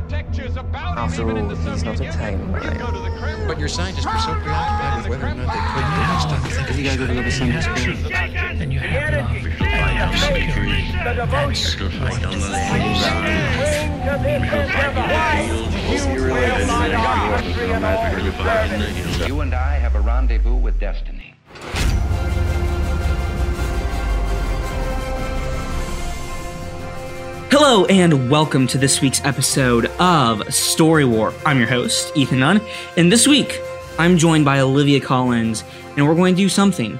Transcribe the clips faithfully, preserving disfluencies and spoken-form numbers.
architecture's about After all, he's not a tailor. You but your scientists were so preoccupied with whether or not they couldn't understand the things. If you go to the Sunday school, then you have an opportunity to find sacrifice on the land. You and I have a rendezvous with destiny. Hello and welcome to this week's episode of Story War. I'm your host, Ethan Nunn, and this week I'm joined by Olivia Collins, and we're going to do something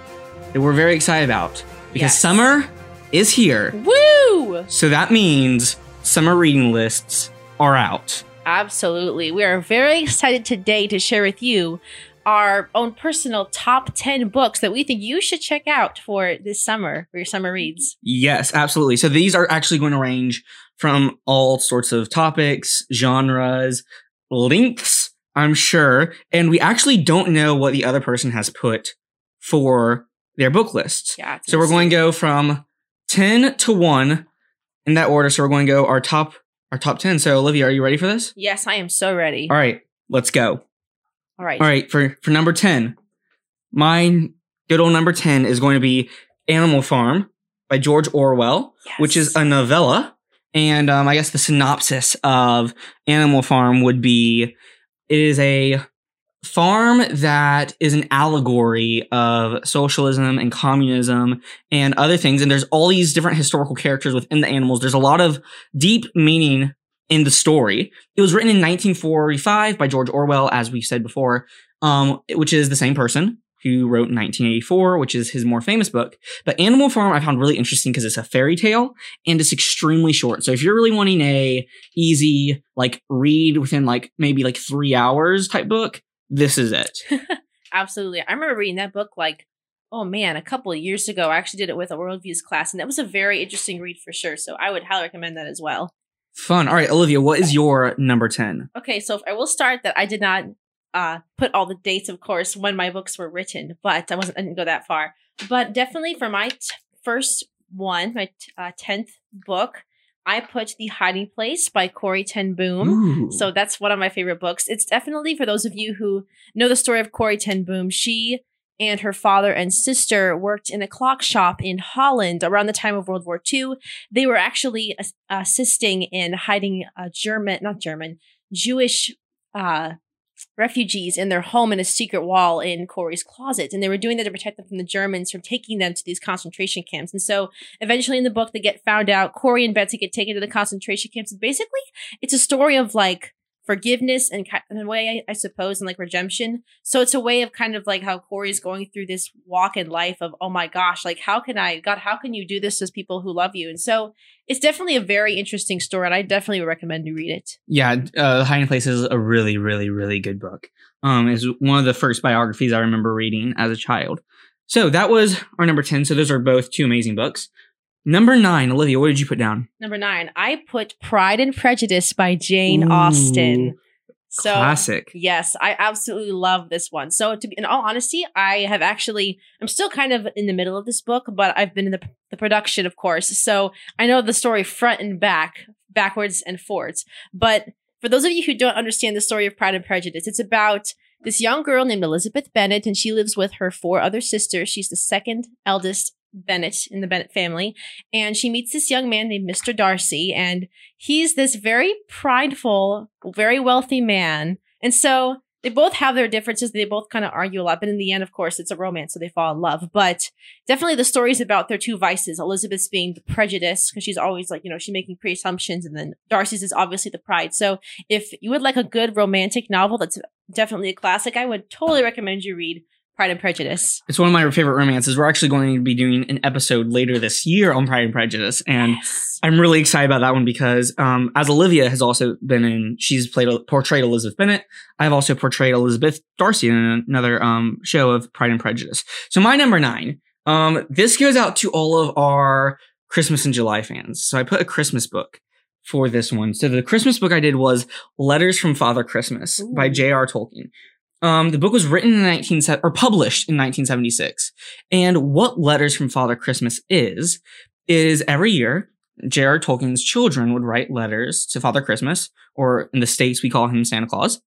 that we're very excited about because yes. Summer is here. Woo! So that means summer reading lists are out. Absolutely. We are very excited today to share with you our own personal top ten books that we think you should check out for this summer, for your summer reads. Yes, absolutely. So these are actually going to range from all sorts of topics, genres, lengths, I'm sure. And we actually don't know what the other person has put for their book list. Yeah, so we're going to go from ten to one in that order. So we're going to go our top, our top ten. So Olivia, are you ready for this? Yes, I am so ready. All right, let's go. All right. All right. For, for number ten, my good old number ten is going to be Animal Farm by George Orwell, yes. which is a novella. And um, I guess the synopsis of Animal Farm would be it is a farm that is an allegory of socialism and communism and other things. And there's all these different historical characters within the animals. There's a lot of deep meaning in the story. It was written in nineteen forty-five by George Orwell, as we've said before, um, which is the same person who wrote nineteen eighty-four, which is his more famous book. But Animal Farm I found really interesting because it's a fairy tale and it's extremely short. So if you're really wanting a easy, like, read within, like, maybe like three hours type book, this is it. Absolutely. I remember reading that book, like, oh man, a couple of years ago. I actually did it with a worldviews class, and that was a very interesting read for sure. So I would highly recommend that as well. Fun. All right, Olivia, what is your number ten? Okay, so I will start that I did not uh, put all the dates, of course, when my books were written, but I wasn't. I didn't go that far. But definitely for my t- first one, my t- uh, tenth book, I put The Hiding Place by Corrie Ten Boom. Ooh. So that's one of my favorite books. It's definitely, for those of you who know the story of Corrie Ten Boom, she and her father and sister worked in a clock shop in Holland around the time of World War Two. They were actually as- assisting in hiding uh, German, not German, Jewish uh, refugees in their home in a secret wall in Corrie's closet. And they were doing that to protect them from the Germans from taking them to these concentration camps. And so eventually in the book, they get found out. Corrie and Betsy get taken to the concentration camps. And basically, it's a story of, like, forgiveness and in a way, I suppose, and like redemption. So it's a way of kind of like how Corrie's going through this walk in life of, oh my gosh, like how can I, God, how can you do this to people who love you? And so it's definitely a very interesting story, and I definitely recommend you read it. Yeah, uh, The Hiding Place is a really, really, really good book. Um, it's one of the first biographies I remember reading as a child. So that was our number ten. So those are both two amazing books. Number nine, Olivia, what did you put down? Number nine, I put Pride and Prejudice by Jane Ooh, Austen. So, classic. Yes, I absolutely love this one. So to be, in all honesty, I have actually, I'm still kind of in the middle of this book, but I've been in the, the production, of course. So I know the story front and back, backwards and forwards. But for those of you who don't understand the story of Pride and Prejudice, it's about this young girl named Elizabeth Bennet, and she lives with her four other sisters. She's the second eldest Bennet in the Bennet family, and she meets this young man named Mister Darcy, and he's this very prideful, very wealthy man. And so they both have their differences. They both kind of argue a lot, but in the end, of course, it's a romance, so they fall in love. But definitely the story is about their two vices, Elizabeth's being the prejudice, because she's always like, you know, she's making pre-assumptions, and then Darcy's is obviously the pride. So if you would like a good romantic novel that's definitely a classic, I would totally recommend you read Pride and Prejudice. It's one of my favorite romances. We're actually going to be doing an episode later this year on Pride and Prejudice. And yes. I'm really excited about that one because um, as Olivia has also been in, she's played portrayed Elizabeth Bennet. I've also portrayed Elizabeth Darcy in another um, show of Pride and Prejudice. So my number nine, um, this goes out to all of our Christmas in July fans. So I put a Christmas book for this one. So the Christmas book I did was Letters from Father Christmas Ooh. by J R. Tolkien. Um, the book was written in nineteen seventy or published in nineteen seventy-six. And what Letters from Father Christmas is, is every year J R. Tolkien's children would write letters to Father Christmas, or in the States, we call him Santa Claus.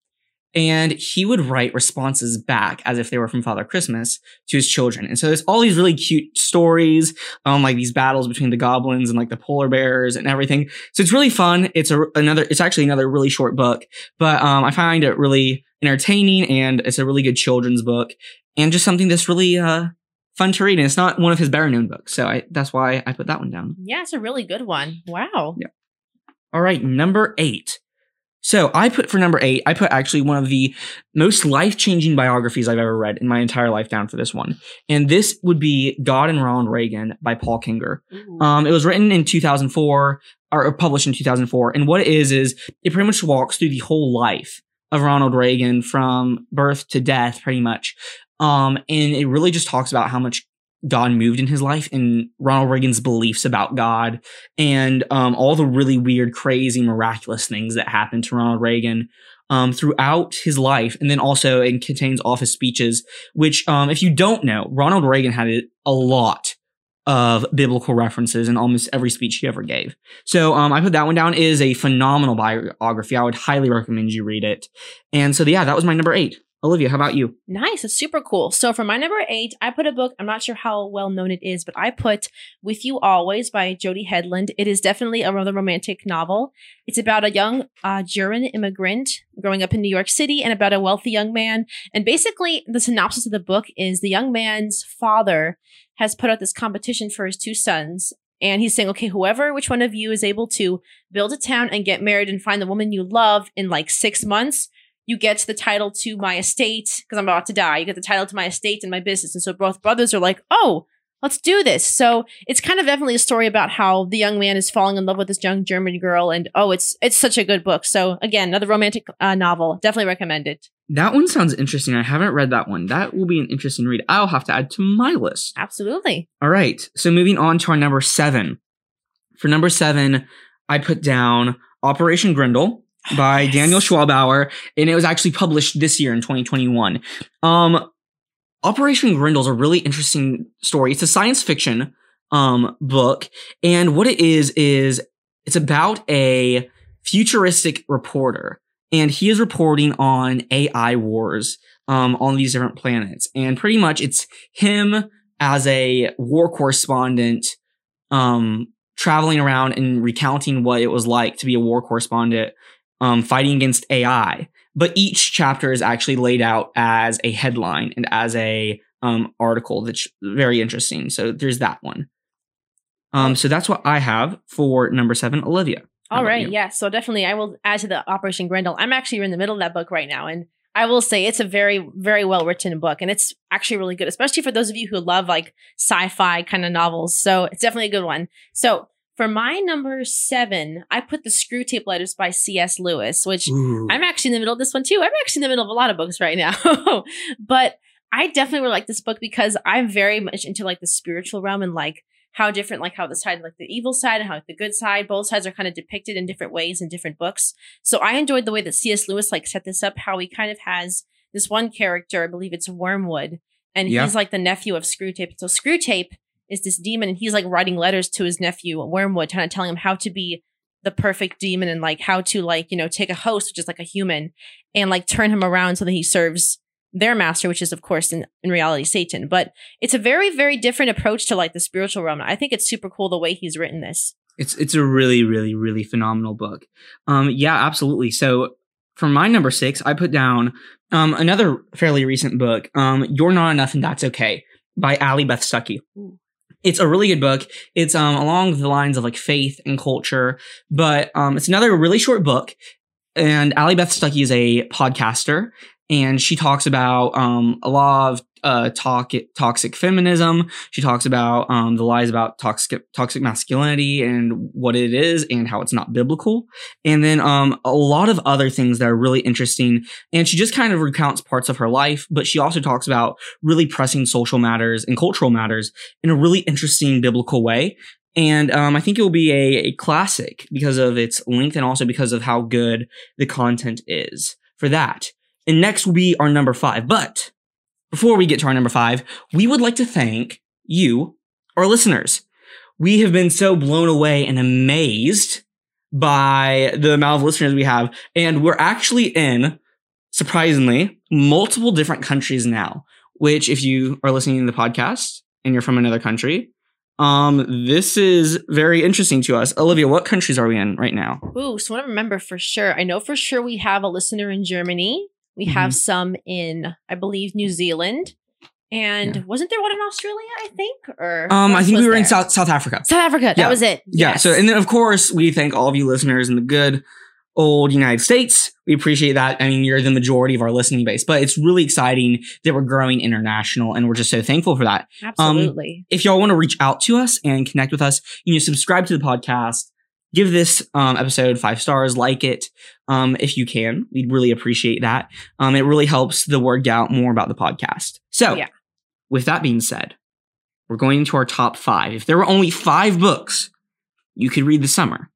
And he would write responses back as if they were from Father Christmas to his children. And so there's all these really cute stories, um, like these battles between the goblins and like the polar bears and everything. So it's really fun. It's a, another, it's actually another really short book, but, um, I find it really entertaining, and it's a really good children's book and just something that's really, uh, fun to read. And it's not one of his better known books. So I, that's why I put that one down. Yeah. It's a really good one. Wow. Yeah. All right. Number eight. So I put for number eight, I put actually one of the most life-changing biographies I've ever read in my entire life down for this one. And this would be God and Ronald Reagan by Paul Kinger. Um, it was written in two thousand four, or published in two thousand four. And what it is, is it pretty much walks through the whole life of Ronald Reagan from birth to death, pretty much. Um, and it really just talks about how much God moved in his life and Ronald Reagan's beliefs about God and um, all the really weird, crazy, miraculous things that happened to Ronald Reagan um, throughout his life. And then also it contains all of his speeches, which um, if you don't know, Ronald Reagan had a lot of biblical references in almost every speech he ever gave. So um, I put that one down. It is a phenomenal biography. I would highly recommend you read it. And so, yeah, that was my number eight. Olivia, how about you? Nice. It's super cool. So for my number eight, I put a book. I'm not sure how well known it is, but I put With You Always by Jodi Hedlund. It is definitely a rather romantic novel. It's about a young uh, German immigrant growing up in New York City and about a wealthy young man. And basically the synopsis of the book is the young man's father has put out this competition for his two sons. And he's saying, okay, whoever, which one of you is able to build a town and get married and find the woman you love in like six months, you get the title to my estate because I'm about to die. You get the title to my estate and my business. And so both brothers are like, oh, let's do this. So it's kind of definitely a story about how the young man is falling in love with this young German girl. And oh, it's it's such a good book. So again, another romantic uh, novel. Definitely recommend it. That one sounds interesting. I haven't read that one. That will be an interesting read. I'll have to add to my list. Absolutely. All right. So moving on to our number seven. For number seven, I put down Operation Grindelk by yes. Daniel Schwabauer, and it was actually published this year in twenty twenty-one. Um, Operation Grindelk is a really interesting story. It's a science fiction um, book, and what it is is it's about a futuristic reporter, and he is reporting on A I wars um, on these different planets, and pretty much it's him as a war correspondent um, traveling around and recounting what it was like to be a war correspondent Um, fighting against A I, but each chapter is actually laid out as a headline and as a um, article that's very interesting. So there's that one. Um, so that's what I have for number seven, Olivia. All right. You? Yeah. So definitely I will add to the Operation Grindelk. I'm actually in the middle of that book right now. And I will say it's a very, very well written book. And it's actually really good, especially for those of you who love like sci-fi kind of novels. So it's definitely a good one. So for my number seven, I put The Screwtape Letters by C S. Lewis, which Ooh. I'm actually in the middle of this one too. I'm actually in the middle of a lot of books right now. But I definitely would like this book because I'm very much into like the spiritual realm and like how different, like how the side, like the evil side and how like, the good side, both sides are kind of depicted in different ways in different books. So I enjoyed the way that C S. Lewis like set this up, how he kind of has this one character, I believe it's Wormwood, and yeah. he's like the nephew of Screwtape. So Screwtape is this demon, and he's like writing letters to his nephew Wormwood, kind of telling him how to be the perfect demon and like how to like, you know, take a host, which is like a human, and like turn him around so that he serves their master, which is of course in, in reality Satan. But it's a very, very different approach to like the spiritual realm. I think it's super cool the way he's written this. It's it's a really, really, really phenomenal book. Um, yeah, absolutely. So for my number six, I put down um another fairly recent book, um, You're Not Enough and That's Okay by Ali Beth Stuckey. Ooh. It's a really good book. It's um, along the lines of like faith and culture, but um, it's another really short book. And Ali Beth Stuckey is a podcaster, and she talks about um, a lot of uh, talk, toxic feminism. She talks about um, the lies about toxic toxic masculinity and what it is and how it's not biblical. And then um, a lot of other things that are really interesting. And she just kind of recounts parts of her life, but she also talks about really pressing social matters and cultural matters in a really interesting biblical way. And um, I think it will be a, a classic because of its length and also because of how good the content is for that. And next will be our number five. But before we get to our number five, we would like to thank you, our listeners. we have been so blown away and amazed by the amount of listeners we have. And we're actually in, surprisingly, multiple different countries now, which if you are listening to the podcast and you're from another country, um, this is very interesting to us. Olivia, what countries are we in right now? Ooh, so I don't remember for sure. I know for sure we have a listener in Germany. We mm-hmm. have some in, I believe, New Zealand. And yeah. wasn't there one in Australia, I think? Or um, I think we were there? in South South Africa. South Africa. That yeah. was it. Yes. Yeah. So, and then, of course, we thank all of you listeners in the good old United States. We appreciate that. I mean, you're the majority of our listening base. But it's really exciting that we're growing international, and we're just so thankful for that. Absolutely. Um, if y'all want to reach out to us and connect with us, you know, subscribe to the podcast. Give this um, episode five stars, like it um, if you can. We'd really appreciate that. Um, it really helps the word get out more about the podcast. So, yeah. With that being said, we're going into our top five. If there were only five books you could read this summer,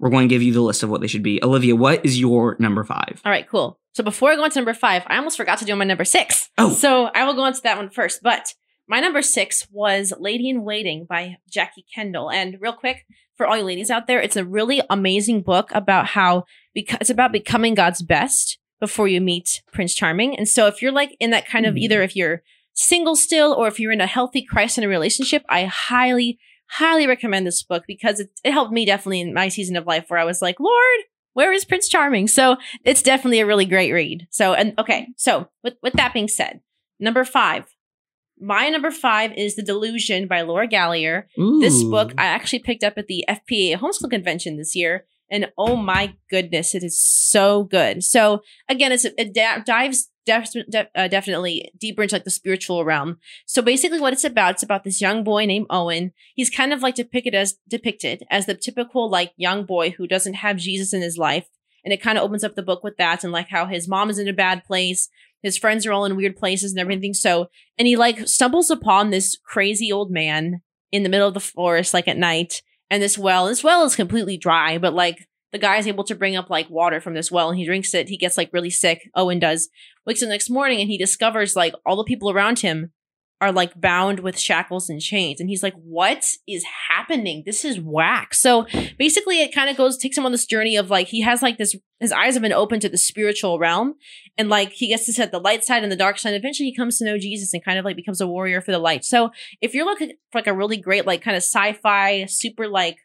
we're going to give you the list of what they should be. Olivia, what is your number five? All right, cool. So before I go into number five, I almost forgot to do my number six. Oh. So I will go into that one first. But my number six was Lady in Waiting by Jackie Kendall. And real quick, for all you ladies out there, it's a really amazing book about how beca- it's about becoming God's best before you meet Prince Charming. And so if you're like in that kind of mm-hmm. either if you're single still, or if you're in a healthy crisis in a relationship, I highly, highly recommend this book because it, it helped me definitely in my season of life where I was like, Lord, where is Prince Charming? So it's definitely a really great read. So, and okay. So with, with that being said, number five, my number five is The Delusion by Laura Gallier. Ooh. This book I actually picked up at the F P A homeschool convention this year. And oh my goodness, it is so good. So again, it's, it da- dives def- def- uh, definitely deeper into like the spiritual realm. So basically what it's about, it's about this young boy named Owen. He's kind of like depicted as depicted as the typical like young boy who doesn't have Jesus in his life. And it kind of opens up the book with that and like how his mom is in a bad place. His friends are all in weird places and everything. So, and he like stumbles upon this crazy old man in the middle of the forest, like at night. And this well, this well is completely dry, but like the guy is able to bring up like water from this well and he drinks it. He gets like really sick. Owen does. Wakes up the next morning and he discovers like all the people around him are like bound with shackles and chains. And he's like, what is happening? This is whack. So basically it kind of goes, takes him on this journey of like, he has like this, his eyes have been opened to the spiritual realm. And like, he gets to set the light side and the dark side. Eventually he comes to know Jesus and kind of like becomes a warrior for the light. So if you're looking for like a really great, like kind of sci-fi, super like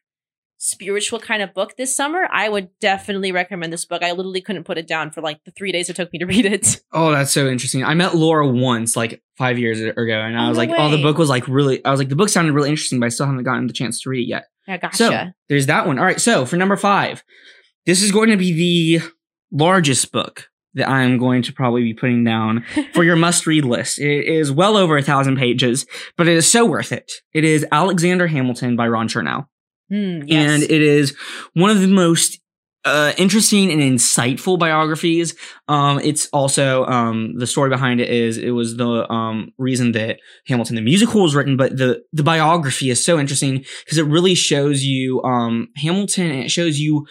spiritual kind of book this summer, I would definitely recommend this book. I literally couldn't put it down for like the three days it took me to read it. Oh, that's so interesting. I met Laura once like five years ago and I was no like, way. oh, the book was like really, I was like, the book sounded really interesting, but I still haven't gotten the chance to read it yet. Yeah, gotcha. So there's that one. All right. So for number five, this is going to be the largest book that I am going to probably be putting down for your must-read list. It is well over a thousand pages, but it is so worth it. It is Alexander Hamilton by Ron Chernow. Mm, yes. And it is one of the most uh, interesting and insightful biographies. Um, it's also, um, the story behind it is, it was the um, reason that Hamilton the musical was written, but the, the biography is so interesting because it really shows you um, Hamilton, and it shows you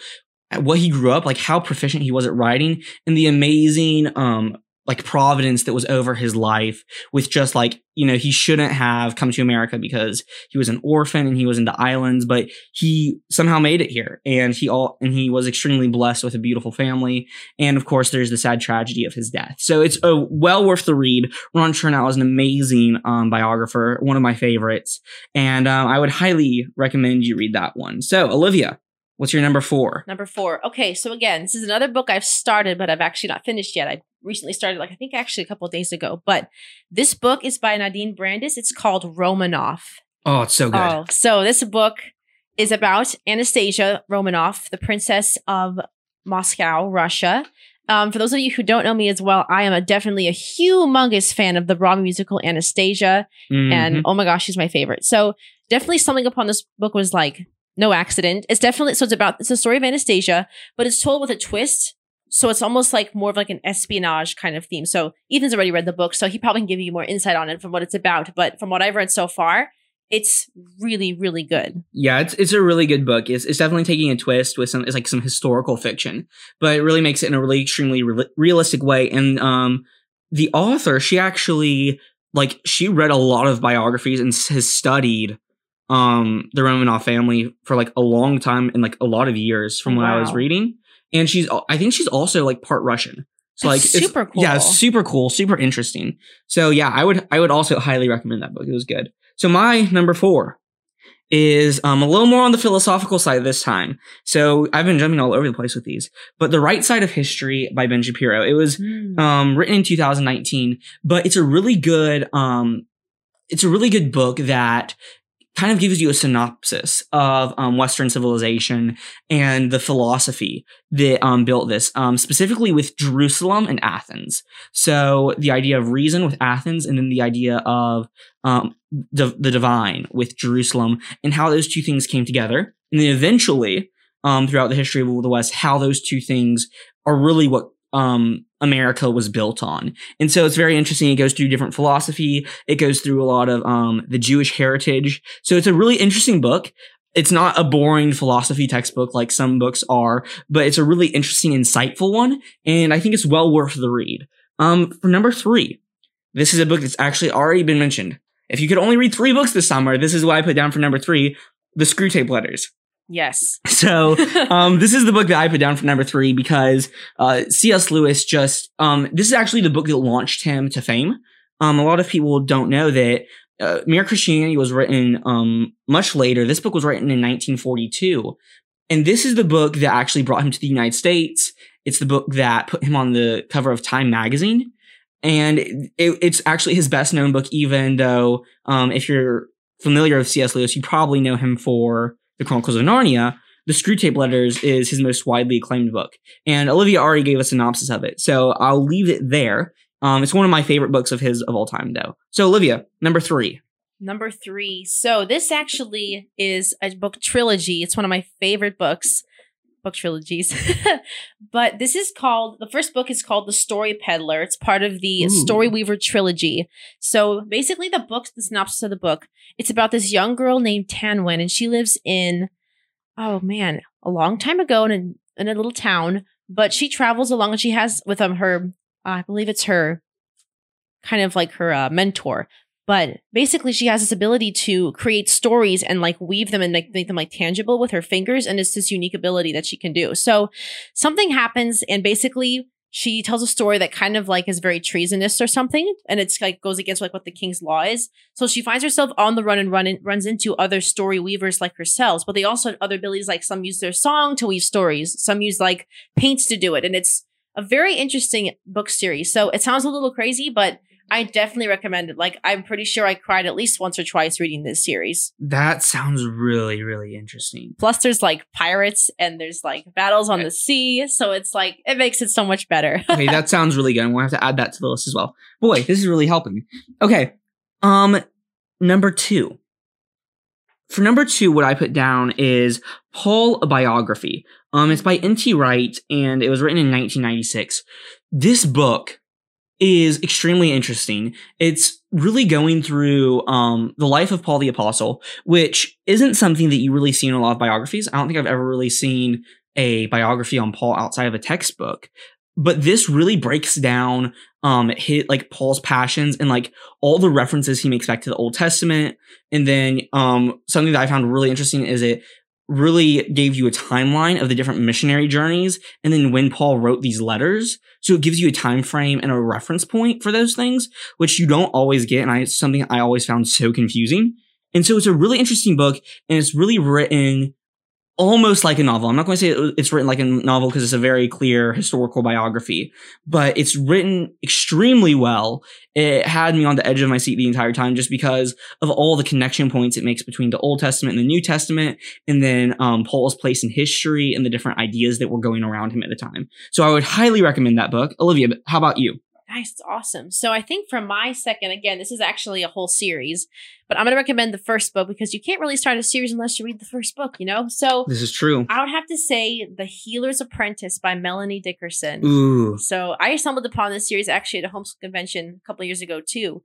what he grew up, like how proficient he was at writing, and the amazing um, like providence that was over his life with just like, you know, he shouldn't have come to America because he was an orphan and he was in the islands, but he somehow made it here. And he all, and he was extremely blessed with a beautiful family. And of course, there's the sad tragedy of his death. So it's a well worth the read. Ron Chernow is an amazing um, biographer, one of my favorites. And um, I would highly recommend you read that one. So Olivia, what's your number four? Number four. Okay. So again, this is another book I've started, but I've actually not finished yet. I recently started, like, I think actually a couple of days ago, but this book is by Nadine Brandis. It's called Romanoff. Oh, it's so good. Oh, so this book is about Anastasia Romanoff, the princess of Moscow, Russia. Um, for those of you who don't know me as well, I am a definitely a humongous fan of the Broadway musical Anastasia. Mm-hmm. And oh my gosh, she's my favorite. So definitely stumbling upon this book was like, no accident. It's definitely, so it's about, it's a story of Anastasia, but it's told with a twist. So it's almost like more of like an espionage kind of theme. So Ethan's already read the book, so he probably can give you more insight on it from what it's about. But from what I've read so far, it's really, really good. Yeah, it's it's a really good book. It's it's definitely taking a twist with some, it's like some historical fiction, but it really makes it in a really extremely re- realistic way. And um, the author, she actually, like, she read a lot of biographies and has studied um, the Romanoff family for like a long time and like a lot of years from wow. what I was reading. And she's, I think she's also like part Russian. So like it's super it's, cool. Yeah, super cool, super interesting. So yeah, I would I would also highly recommend that book. It was good. So my number four is um a little more on the philosophical side this time. So I've been jumping all over the place with these. But The Right Side of History by Ben Shapiro. It was mm. um written in two thousand nineteen, but it's a really good um it's a really good book that kind of gives you a synopsis of um, Western civilization and the philosophy that um, built this, um, specifically with Jerusalem and Athens. So the idea of reason with Athens, and then the idea of um, the, the divine with Jerusalem, and how those two things came together. And then eventually, um, throughout the history of the West, how those two things are really what um, America was built on. And so it's very interesting. It goes through different philosophy. It goes through a lot of um, the Jewish heritage. So it's a really interesting book. It's not a boring philosophy textbook like some books are, but it's a really interesting, insightful one. And I think it's well worth the read. Um, for number three, this is a book that's actually already been mentioned. If you could only read three books this summer, this is what I put down for number three, The Screwtape Letters. Yes. So um, this is the book that I put down for number three because uh, C S. Lewis just, um, this is actually the book that launched him to fame. Um, a lot of people don't know that uh, Mere Christianity was written um, much later. This book was written in nineteen forty-two. And this is the book that actually brought him to the United States. It's the book that put him on the cover of Time magazine. And it, it's actually his best known book, even though um, if you're familiar with C S. Lewis, you probably know him for The Chronicles of Narnia. The Screwtape Letters is his most widely acclaimed book. And Olivia already gave a synopsis of it, so I'll leave it there. Um, it's one of my favorite books of his of all time, though. So, Olivia, number three. Number three. So, this actually is a book trilogy. It's one of my favorite books, book trilogies. But this is called, the first book is called The Story Peddler. It's part of the Ooh. Story Weaver trilogy. So, basically, the book, the synopsis of the book, it's about this young girl named Tanwin, and she lives in, oh man, a long time ago in a, in a little town, but she travels along and she has with um, her, uh, I believe it's her, kind of like her uh, mentor, but basically she has this ability to create stories and like weave them and like make them like tangible with her fingers, and it's this unique ability that she can do. So something happens and basically she tells a story that kind of like is very treasonous or something, and it's like goes against like what the king's law is. So she finds herself on the run and run in, runs into other story weavers like herself, but they also have other abilities. Like some use their song to weave stories, some use like paints to do it, and it's a very interesting book series. So it sounds a little crazy, but I definitely recommend it. Like I'm pretty sure I cried at least once or twice reading this series. That sounds really, really interesting. Plus there's like pirates and there's like battles on the sea. So it's like, it makes it so much better. Okay. That sounds really good. I'm going to have to add that to the list as well. Boy, this is really helping. Okay. Um, number two. For number two, what I put down is Paul, a Biography. Um, it's by N T Wright and it was written in nineteen ninety-six. This book is extremely interesting. It's really going through um the life of Paul the Apostle, which isn't something that you really see in a lot of biographies. I don't think I've ever really seen a biography on Paul outside of a textbook. But this really breaks down um his, like Paul's passions and like all the references he makes back to the Old Testament. And then um something that I found really interesting is it really gave you a timeline of the different missionary journeys and then when Paul wrote these letters. So it gives you a time frame and a reference point for those things, which you don't always get. And I, it's something I always found so confusing. And so it's a really interesting book, and it's really written almost like a novel. I'm not going to say it's written like a novel because it's a very clear historical biography, but it's written extremely well. It had me on the edge of my seat the entire time just because of all the connection points it makes between the Old Testament and the New Testament, and then um, Paul's place in history and the different ideas that were going around him at the time. So I would highly recommend that book. Olivia, how about you? Nice. It's awesome. So I think for my second, again, this is actually a whole series, but I'm going to recommend the first book because you can't really start a series unless you read the first book, you know? So this is true. I would have to say The Healer's Apprentice by Melanie Dickerson. Ooh. So I stumbled upon this series actually at a homeschool convention a couple of years ago too.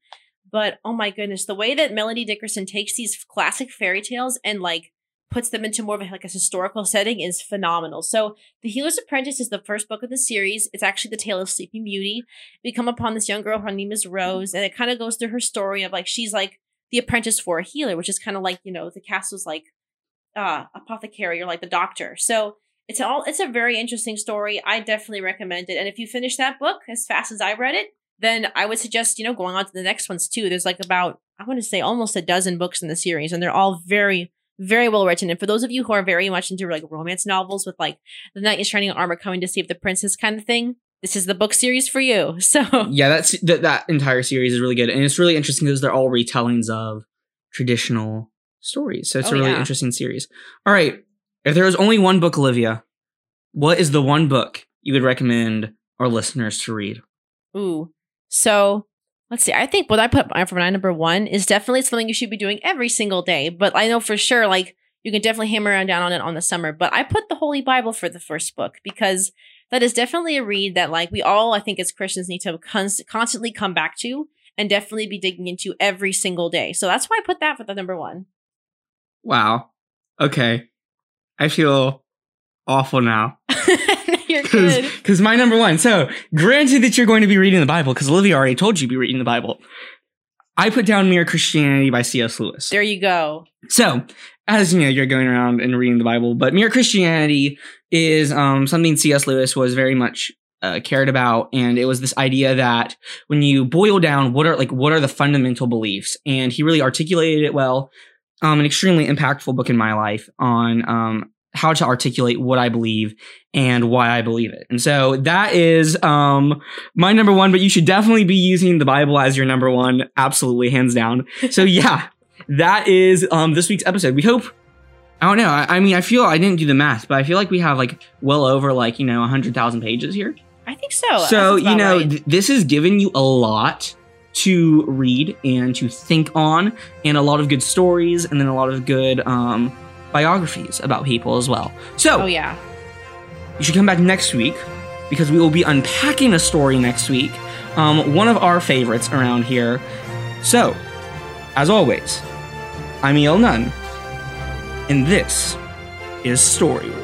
But oh my goodness, the way that Melanie Dickerson takes these classic fairy tales and like puts them into more of a, like a historical setting is phenomenal. So The Healer's Apprentice is the first book of the series. It's actually the tale of Sleeping Beauty. We come upon this young girl, her name is Rose, and it kind of goes through her story of like, she's like the apprentice for a healer, which is kind of like, you know, the castle's like uh, apothecary or like the doctor. So it's all, it's a very interesting story. I definitely recommend it. And if you finish that book as fast as I read it, then I would suggest, you know, going on to the next ones too. There's like about, I want to say almost a dozen books in the series, and they're all very, very well written. And for those of you who are very much into like romance novels with like the knight in shining armor coming to save the princess kind of thing, this is the book series for you. So yeah, that's that, that entire series is really good. And it's really interesting because they're all retellings of traditional stories. So it's oh, a really yeah. interesting series. All right. If there was only one book, Olivia, what is the one book you would recommend our listeners to read? Ooh. So let's see. I think what I put for my number one is definitely something you should be doing every single day. But I know for sure, like, you can definitely hammer around down on it on the summer. But I put the Holy Bible for the first book because that is definitely a read that, like, we all, I think, as Christians need to const- constantly come back to and definitely be digging into every single day. So that's why I put that for the number one. Wow. Okay. I feel awful now. You're good. Because my number one. So granted that you're going to be reading the Bible, because Olivia already told you to be reading the Bible. I put down Mere Christianity by C S. Lewis. There you go. So as you know, you're going around and reading the Bible, but Mere Christianity is um, something C S. Lewis was very much uh, cared about. And it was this idea that when you boil down, what are like what are the fundamental beliefs? And he really articulated it well. Um, an extremely impactful book in my life on um, how to articulate what I believe and why I believe it. And so that is um, my number one, but you should definitely be using the Bible as your number one. Absolutely. Hands down. So yeah, that is um, this week's episode. We hope, I don't know. I, I mean, I feel I didn't do the math, but I feel like we have like well over like, you know, one hundred thousand pages here. I think so. So, you know, right. th- this has given you a lot to read and to think on, and a lot of good stories, and then a lot of good um, biographies about people as well. So oh, yeah. you should come back next week because we will be unpacking a story next week, um, one of our favorites around here. So, as always, I'm Ethan Nunn, and this is Story War.